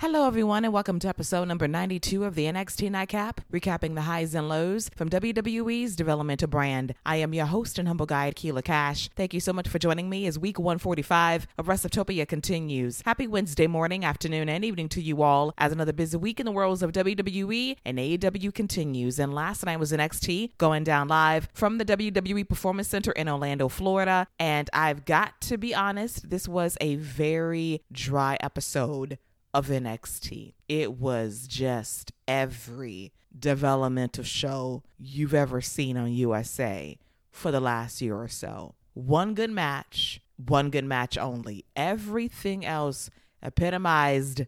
Hello, everyone, and welcome to episode number 92 of the NXT Nightcap, recapping the highs and lows from WWE's developmental brand. I am your host and humble guide, Keila Cash. Thank you so much for joining me as week 145 of Wrestlesoaptopia continues. Happy Wednesday morning, afternoon, and evening to you all as another busy week in the worlds of WWE and AEW continues. And last night was NXT going down live from the WWE Performance Center in Orlando, Florida. And I've got to be honest, this was a very dry episode of NXT. It was just every developmental show you've ever seen on USA for the last year or so. One good match only. Everything else epitomized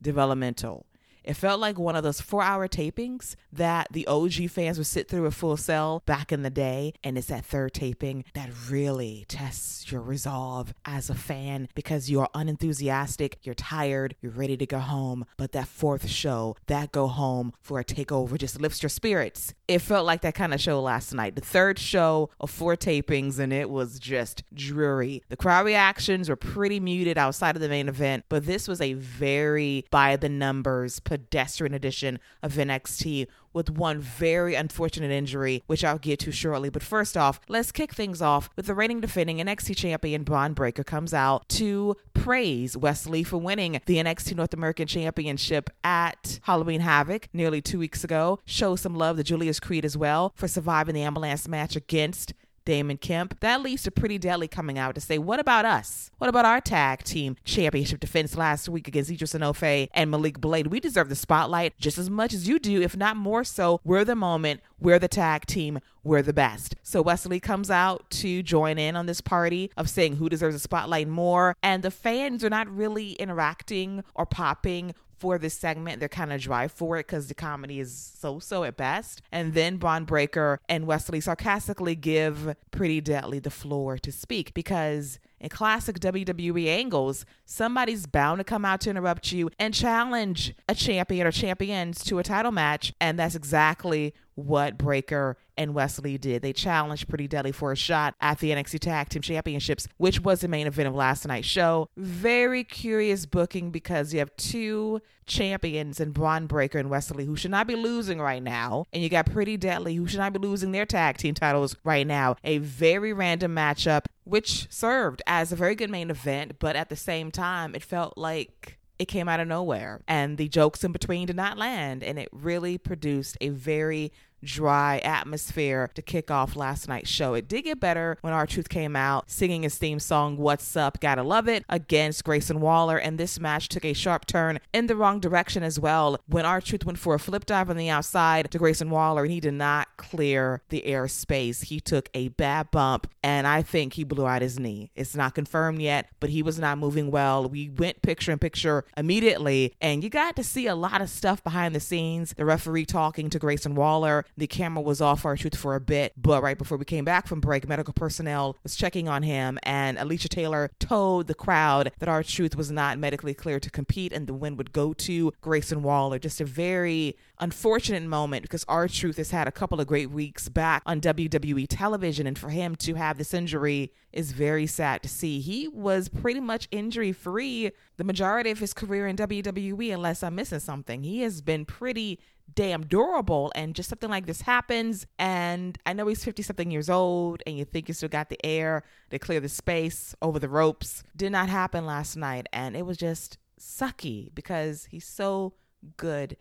developmental. It felt like one of those 4-hour tapings that the OG fans would sit through a Full Sail back in the day. And it's that third taping that really tests your resolve as a fan because you're unenthusiastic, you're tired, you're ready to go home. But that fourth show, that go home for a takeover just lifts your spirits. It felt like that kind of show last night. The third show of 4 tapings, and it was just dreary. The crowd reactions were pretty muted outside of the main event, but this was a very by-the-numbers pedestrian edition of NXT with one very unfortunate injury, which I'll get to shortly. But first off, let's kick things off with the reigning defending NXT champion Bron Breakker comes out to praise Wes Lee for winning the NXT North American Championship at Halloween Havoc nearly 2 weeks ago. Show some love to Julius Creed as well for surviving the ambulance match against Damon Kemp. That leads to Pretty Deadly coming out to say, what about us? What about our tag team championship defense last week against Idris Enofé and Malik Blade? We deserve the spotlight just as much as you do, if not more so. We're the moment. We're the tag team. We're the best. So Wes Lee comes out to join in on this party of saying who deserves the spotlight more. And the fans are not really interacting or popping for this segment. They're kind of dry for it because the comedy is so-so at best. And then Bron Breakker and Wes Lee sarcastically give Pretty Deadly the floor to speak because in classic WWE angles, somebody's bound to come out to interrupt you and challenge a champion or champions to a title match. And that's exactly what Breakker and Wes Lee did. They challenged Pretty Deadly for a shot at the NXT Tag Team Championships, which was the main event of last night's show. Very curious booking because you have two champions in Bron Breakker and Wes Lee who should not be losing right now. And you got Pretty Deadly who should not be losing their tag team titles right now. A very random matchup, which served as a very good main event, but at the same time, it felt like it came out of nowhere. And the jokes in between did not land. And it really produced a very dry atmosphere to kick off last night's show. It did get better when R-Truth came out singing his theme song, What's Up, Gotta Love It, against Grayson Waller. And this match took a sharp turn in the wrong direction as well when R-Truth went for a flip dive on the outside to Grayson Waller and he did not clear the airspace. He took a bad bump and I think he blew out his knee. It's not confirmed yet, but he was not moving well. We went picture in picture immediately and you got to see a lot of stuff behind the scenes. The referee talking to Grayson Waller. The camera was off R-Truth for a bit, but right before we came back from break, medical personnel was checking on him, and Alicia Taylor told the crowd that R-Truth was not medically cleared to compete, and the win would go to Grayson Waller. Just a very unfortunate moment because R-Truth has had a couple of great weeks back on WWE television, and for him to have this injury is very sad to see. He was pretty much injury-free the majority of his career in WWE, unless I'm missing something. He has been pretty damn durable, and just something like this happens. And I know he's 50 something years old and you think you still got the air to clear the space over the ropes. Did not happen last night, and it was just sucky because he's so good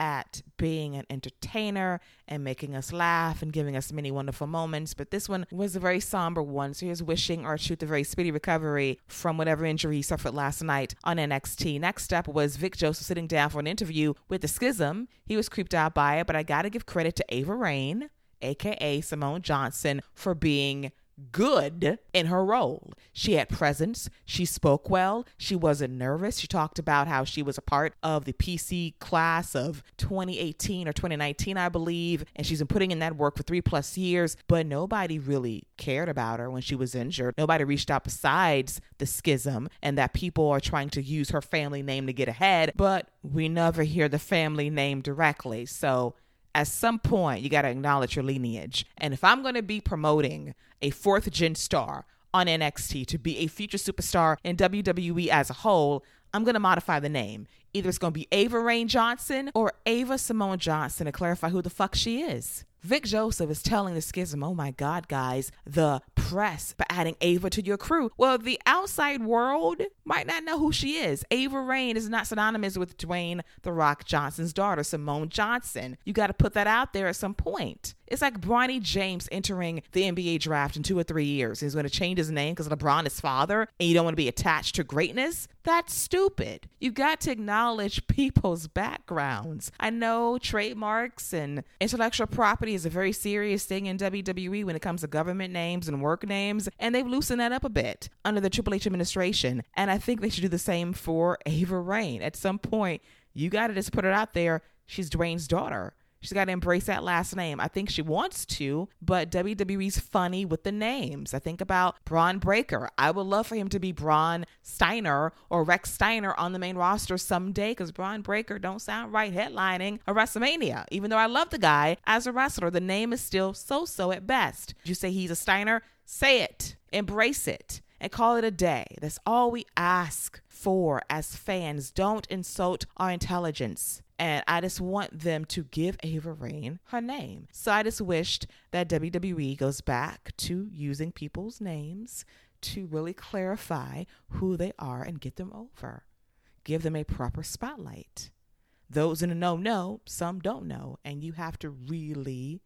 at being an entertainer and making us laugh and giving us many wonderful moments. But this one was a very somber one. So here's wishing R-Truth a very speedy recovery from whatever injury he suffered last night on NXT. Next up was Vic Joseph sitting down for an interview with The Schism. He was creeped out by it, but I got to give credit to Ava Raine, aka Simone Johnson, for being good in her role. She had presence. She spoke well. She wasn't nervous. She talked about how she was a part of the PC class of 2018 or 2019, I believe. And she's been putting in that work for 3+ years, but nobody really cared about her when she was injured. Nobody reached out besides The Schism, and that people are trying to use her family name to get ahead, but we never hear the family name directly. So at some point, you got to acknowledge your lineage. And if I'm going to be promoting a 4th gen star on NXT to be a future superstar in WWE as a whole, I'm going to modify the name. Either it's going to be Ava Raine Johnson or Ava Simone Johnson to clarify who the fuck she is. Vic Joseph is telling the schism, oh my God, guys, the press for adding Ava to your crew. Well, the outside world might not know who she is. Ava Raine is not synonymous with Dwayne The Rock Johnson's daughter, Simone Johnson. You got to put that out there at some point. It's like Bronny James entering the NBA draft in 2 or 3 years. He's going to change his name because LeBron is father and you don't want to be attached to greatness. That's stupid. You got to acknowledge people's backgrounds. I know trademarks and intellectual property is a very serious thing in WWE when it comes to government names and work names, and they've loosened that up a bit under the Triple H administration. And I think they should do the same for Ava Raine. At some point, you got to just put it out there. She's Dwayne's daughter. She's got to embrace that last name. I think she wants to, but WWE's funny with the names. I think about Bron Breakker. I would love for him to be Bron Steiner or Rex Steiner on the main roster someday because Bron Breakker don't sound right headlining a WrestleMania. Even though I love the guy as a wrestler, the name is still so-so at best. You say he's a Steiner? Say it. Embrace it. And call it a day. That's all we ask for as fans. Don't insult our intelligence. And I just want them to give Ava Raine her name. So I just wished that WWE goes back to using people's names to really clarify who they are and get them over. Give them a proper spotlight. Those in the know know, some don't know. And you have to really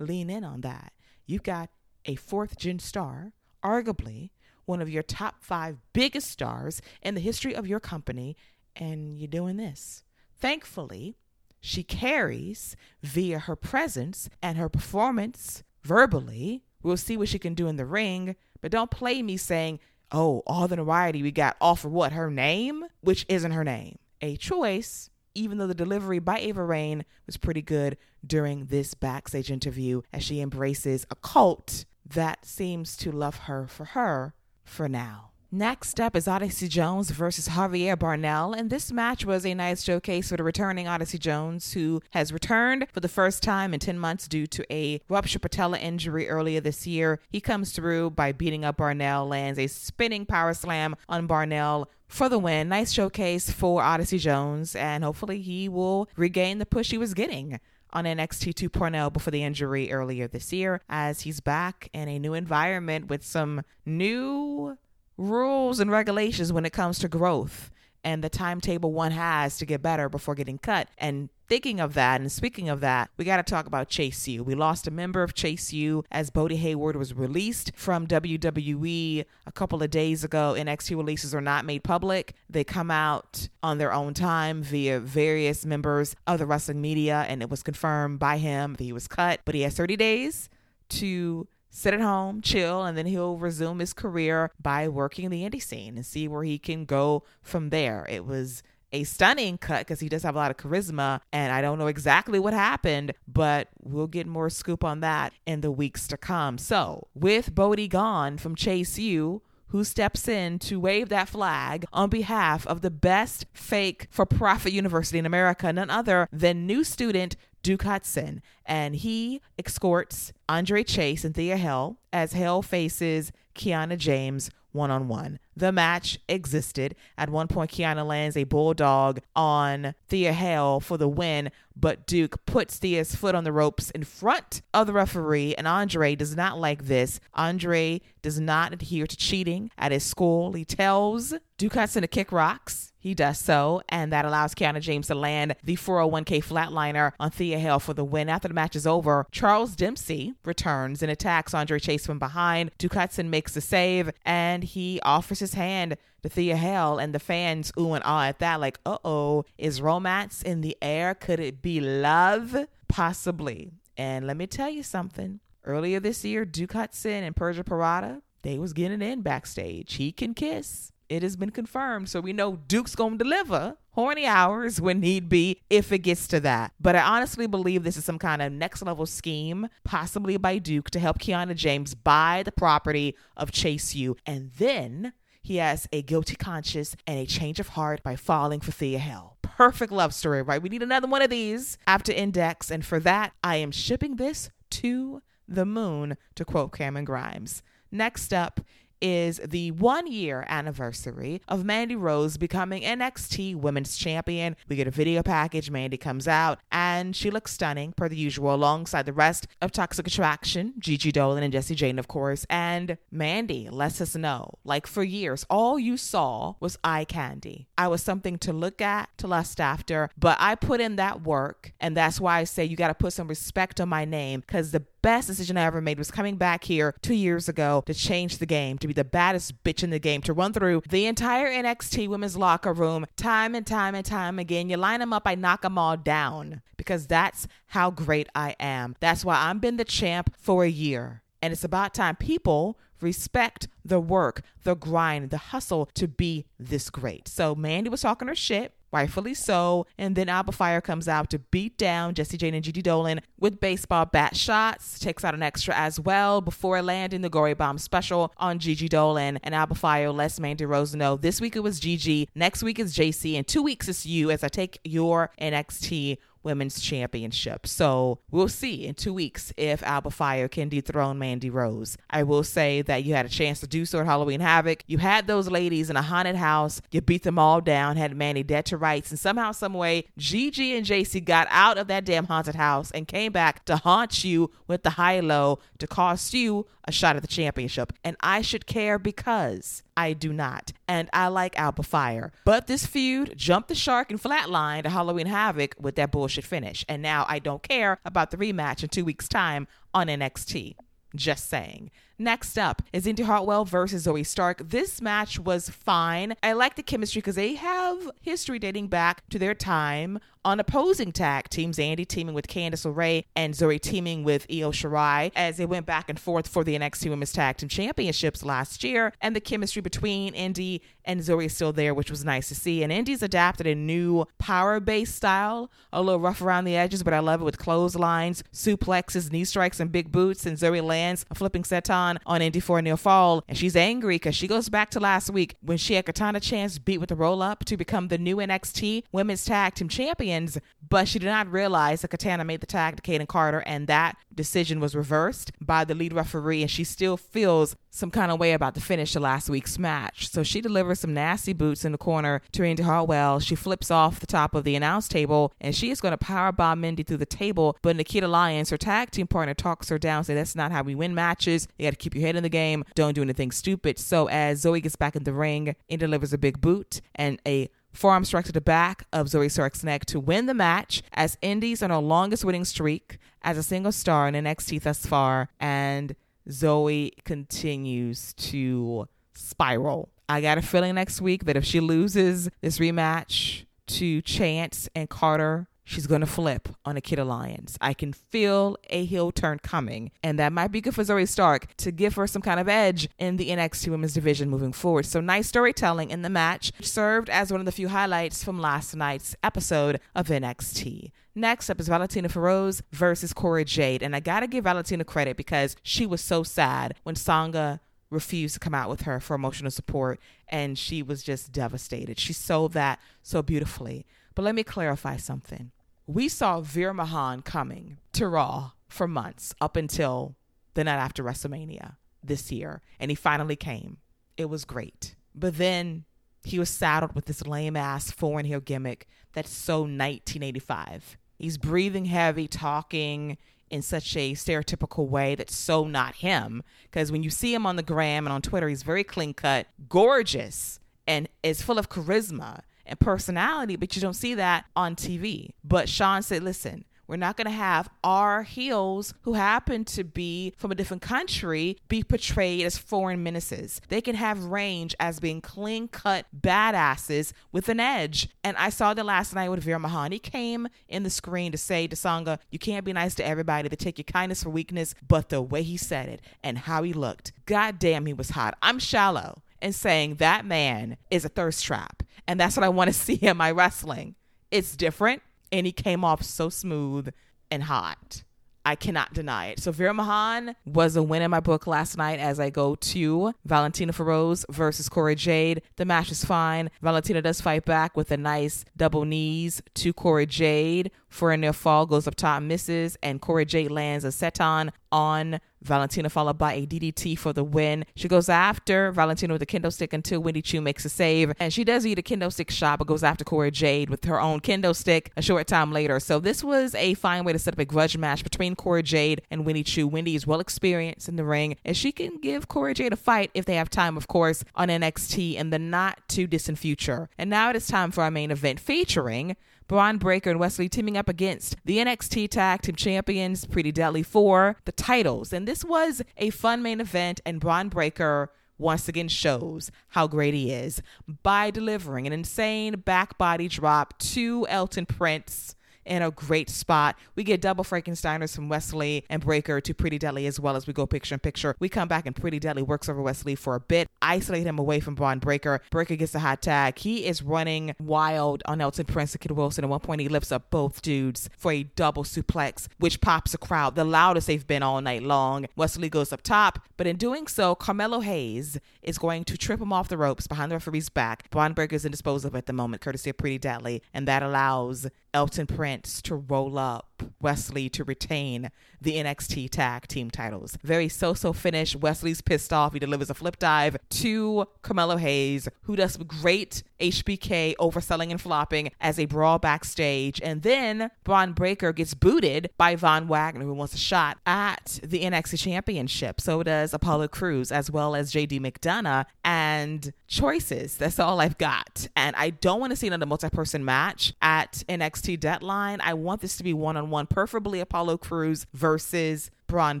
lean in on that. You've got a 4th-gen star, arguably one of your top 5 biggest stars in the history of your company, and you're doing this. Thankfully, she carries via her presence and her performance verbally. We'll see what she can do in the ring, but don't play me saying, oh, all the notoriety we got all for what, her name? Which isn't her name. A choice, even though the delivery by Ava Raine was pretty good during this backstage interview as she embraces a cult that seems to love her for now. Next up is Odyssey Jones versus Javier Barnell, and this match was a nice showcase for the returning Odyssey Jones, who has returned for the first time in 10 months due to a ruptured patella injury earlier this year. He comes through by beating up Barnell, lands a spinning power slam on Barnell for the win. Nice showcase for Odyssey Jones, and hopefully he will regain the push he was getting on NXT 2.0 before the injury earlier this year, as he's back in a new environment with some new rules and regulations when it comes to growth and the timetable one has to get better before getting cut. And thinking of that and speaking of that, we got to talk about Chase U. We lost a member of Chase U as Bodie Hayward was released from WWE a couple of days ago. NXT releases are not made public. They come out on their own time via various members of the wrestling media, and it was confirmed by him that he was cut, but he has 30 days to sit at home, chill, and then he'll resume his career by working the indie scene and see where he can go from there. It was a stunning cut because he does have a lot of charisma, and I don't know exactly what happened, but we'll get more scoop on that in the weeks to come. So with Bodie gone from Chase U, who steps in to wave that flag on behalf of the best fake for-profit university in America, none other than new student Duke Hudson, and he escorts Andre Chase and Thea Hill as Hill faces Kiana James one-on-one. The match existed. At one point, Kiana lands a bulldog on Thea Hill for the win, but Duke puts Thea's foot on the ropes in front of the referee, and Andre does not like this. Andre does not adhere to cheating at his school. He tells Duke Hudson to kick rocks. He does so, and that allows Kiana James to land the 401k flatliner on Thea Hill for the win. After the match is over, Charles Dempsey returns and attacks Andre Chase from behind. Duke Hudson makes the save, and he offers his hand to Thea Hill, and the fans ooh and ah at that, like, uh-oh, is romance in the air? Could it be love? Possibly. And let me tell you something. Earlier this year, Duke Hudson and Persia Parada, they was getting in backstage. He can kiss. It has been confirmed, so we know Duke's going to deliver horny hours when need be if it gets to that. But I honestly believe this is some kind of next-level scheme, possibly by Duke, to help Kiana James buy the property of Chase U. And then he has a guilty conscience and a change of heart by falling for Thea Hill. Perfect love story, right? We need another one of these after Index, and for that, I am shipping this to the moon, to quote Cameron Grimes. Next up is the 1-year anniversary of Mandy Rose becoming NXT Women's Champion. We get a video package. Mandy comes out and she looks stunning per the usual alongside the rest of Toxic Attraction, Gigi Dolin and Jessie Jane, of course. And Mandy lets us know, like for years, all you saw was eye candy. I was something to look at, to lust after, but I put in that work. And that's why I say you got to put some respect on my name, because the best decision I ever made was coming back here 2 years ago to change the game, to be the baddest bitch in the game, to run through the entire NXT women's locker room time and time and time again. You line them up, I knock them all down, because that's how great I am. That's why I've been the champ for a year. And it's about time people respect the work, the grind, the hustle to be this great. So Mandy was talking her shit, rightfully so. And then Alba Fyre comes out to beat down Jessie Jane and Gigi Dolin with baseball bat shots, takes out an extra as well before landing the Gory Bomb special on Gigi Dolin. And Alba Fyre lets Mandy Rose know this week it was Gigi, next week it's JC, and 2 weeks it's you as I take your NXT Women's Championship. So we'll see in 2 weeks if Alba Fyre can dethrone Mandy Rose. I will say that you had a chance to do so at Halloween Havoc. You had those ladies in a haunted house. You beat them all down, had Mandy dead to rights, and somehow, some way, Gigi and JC got out of that damn haunted house and came back to haunt you with the high-low to cost you a shot at the championship. And I should care, because I do not. And I like Alba Fyre. But this feud jumped the shark and flatlined to Halloween Havoc with that bullshit finish. And now I don't care about the rematch in 2 weeks' time on NXT. Just saying. Next up is Indi Hartwell versus Zoey Stark. This match was fine. I like the chemistry because they have history dating back to their time on opposing tag teams. Andy teaming with Candice LeRae and Zoey teaming with Io Shirai as they went back and forth for the NXT Women's Tag Team Championships last year. And the chemistry between Indy and Zoey is still there, which was nice to see. And Indy's adapted a new power-based style, a little rough around the edges, but I love it, with clotheslines, suplexes, knee strikes, and big boots. And Zoey lands a flipping senton on Indy for a near fall, and she's angry because she goes back to last week when she had Katana Chance beat with a roll-up to become the new NXT Women's Tag Team Champions, but she did not realize that Katana made the tag to Kaden Carter, and that decision was reversed by the lead referee, and she still feels some kind of way about the finish to last week's match. So she delivers some nasty boots in the corner to Indi Hartwell. She flips off the top of the announce table, and she is going to powerbomb Indy through the table, but Nikita Lyons, her tag team partner, talks her down, saying that's not how we win matches. You got to keep your head in the game. Don't do anything stupid. So as Zoey gets back in the ring, Indy delivers a big boot and a forearm strike to the back of Zoey Stark's neck to win the match, as Indy's on her longest winning streak as a single star in NXT thus far. And Zoey continues to spiral. I got a feeling next week that if she loses this rematch to Chance and Carter, she's going to flip on Akita Lyons. I can feel a heel turn coming, and that might be good for Zoey Stark to give her some kind of edge in the NXT Women's Division moving forward. So nice storytelling in the match, which served as one of the few highlights from last night's episode of NXT. Next up is Valentina Feroz versus Cora Jade, and I got to give Valentina credit because she was so sad when Sanga refused to come out with her for emotional support, and she was just devastated. She sold that so beautifully. But let me clarify something. We saw Veer Mahaan coming to Raw for months up until the night after WrestleMania this year. And he finally came. It was great. But then he was saddled with this lame-ass foreign heel gimmick that's so 1985. He's breathing heavy, talking in such a stereotypical way that's so not him. Because when you see him on the gram and on Twitter, he's very clean-cut, gorgeous, and is full of charisma and personality, but you don't see that on TV. But Sean said, listen, we're not going to have our heels who happen to be from a different country be portrayed as foreign menaces. They can have range as being clean-cut badasses with an edge. And I saw that last night with Veer Mahaan. He came in the screen to say to Sanga, you can't be nice to everybody. They take your kindness for weakness. But the way he said it and how he looked, goddamn, he was hot. I'm shallow and saying that man is a thirst trap. And that's what I want to see in my wrestling. It's different. And he came off so smooth and hot. I cannot deny it. So Veer Mahaan was a win in my book last night as I go to Valentina Feroz versus Cora Jade. The match is fine. Valentina does fight back with a nice double knees to Cora Jade for a near fall, goes up top, misses, and Cora Jade lands a senton on Valentina, followed by a DDT for the win. She goes after Valentina with a kendo stick until Wendy Chu makes a save, and she does eat a kendo stick shot, but goes after Cora Jade with her own kendo stick a short time later. So this was a fine way to set up a grudge match between Cora Jade and Wendy Chu. Wendy is well experienced in the ring, and she can give Cora Jade a fight if they have time, of course, on NXT in the not too distant future. And now it is time for our main event, featuring Bron Breakker and Wes Lee teaming up against the NXT Tag Team Champions Pretty Deadly for the titles. And this was a fun main event, and Bron Breakker once again shows how great he is by delivering an insane back body drop to Elton Prince in a great spot. We get double Frankensteiners from Wes Lee and Breakker to Pretty Deadly as well as we go picture in picture. We come back and Pretty Deadly works over Wes Lee for a bit, isolate him away from Bron Breakker. Breakker gets a hot tag. He is running wild on Elton Prince and Kid Wilson. At one point, he lifts up both dudes for a double suplex, which pops the crowd, the loudest they've been all night long. Wes Lee goes up top, but in doing so, Carmelo Hayes is going to trip him off the ropes behind the referee's back. Bron Breakker is in disposal at the moment, courtesy of Pretty Deadly, and that allows Elton Prince to roll up Wes Lee to retain the NXT Tag Team titles. Very so-so finish. Wes Lee's pissed off. He delivers a flip dive to Carmelo Hayes, who does some great HBK overselling and flopping as they brawl backstage. And then Bron Breakker gets booted by Von Wagner, who wants a shot at the NXT Championship. So does Apollo Crews, as well as JD McDonough. And choices. That's all I've got. And I don't want to see another multi-person match at NXT Deadline. I want this to be one-on-one, preferably Apollo Crews versus Bron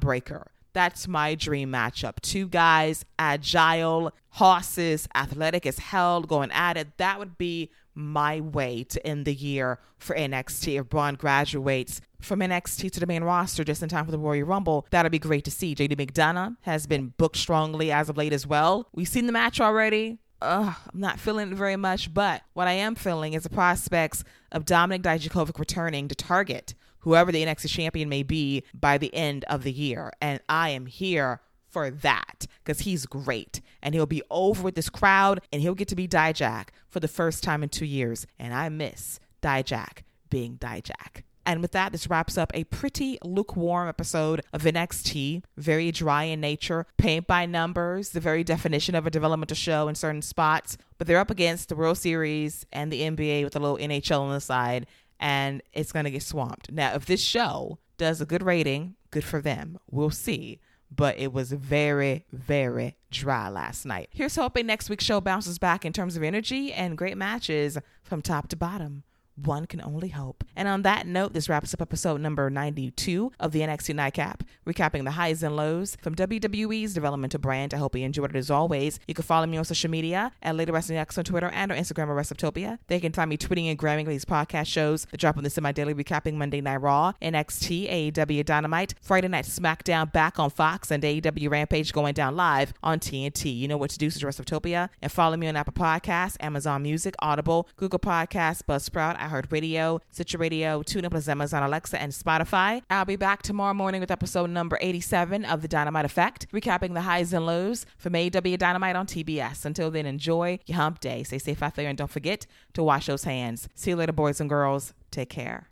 Breakker. That's my dream matchup. Two guys, agile, horses, athletic as hell, going at it. That would be my way to end the year for NXT. If Bron graduates from NXT to the main roster just in time for the Royal Rumble, that'll be great to see. JD McDonough has been booked strongly as of late as well. We've seen the match already. I'm not feeling it very much, but what I am feeling is the prospects of Dominik Dijakovic returning to target whoever the NXT champion may be by the end of the year. And I am here for that because he's great and he'll be over with this crowd and he'll get to be Dijak for the first time in 2 years. And I miss Dijak being Dijak. And with that, this wraps up a pretty lukewarm episode of NXT. Very dry in nature, paint by numbers, the very definition of a developmental show in certain spots. But they're up against the World Series and the NBA with a little NHL on the side, and it's going to get swamped. Now, if this show does a good rating, good for them. We'll see. But it was very, very dry last night. Here's hoping next week's show bounces back in terms of energy and great matches from top to bottom. One can only hope. And on that note, this wraps up episode number 92 of the NXT Nightcap, recapping the highs and lows from WWE's developmental brand. I hope you enjoyed it as always. You can follow me on social media at Lady Wrestling X on Twitter and on Instagram at Wrestlesoaptopia. They can find me tweeting and grabbing these podcast shows, the drop on the semi-daily recapping Monday Night Raw, NXT, AEW Dynamite, Friday Night SmackDown back on Fox, and AEW Rampage going down live on TNT. You know what to do, so Wrestlesoaptopia, and follow me on Apple Podcasts, Amazon Music, Audible, Google Podcasts, Buzzsprout, iHeartRadio, Stitcher Radio, TuneIn, plus Amazon Alexa, and Spotify. I'll be back tomorrow morning with episode number 87 of The Dynamite Effect, recapping the highs and lows from AEW Dynamite on TBS. Until then, enjoy your hump day. Stay safe out there, and don't forget to wash those hands. See you later, boys and girls. Take care.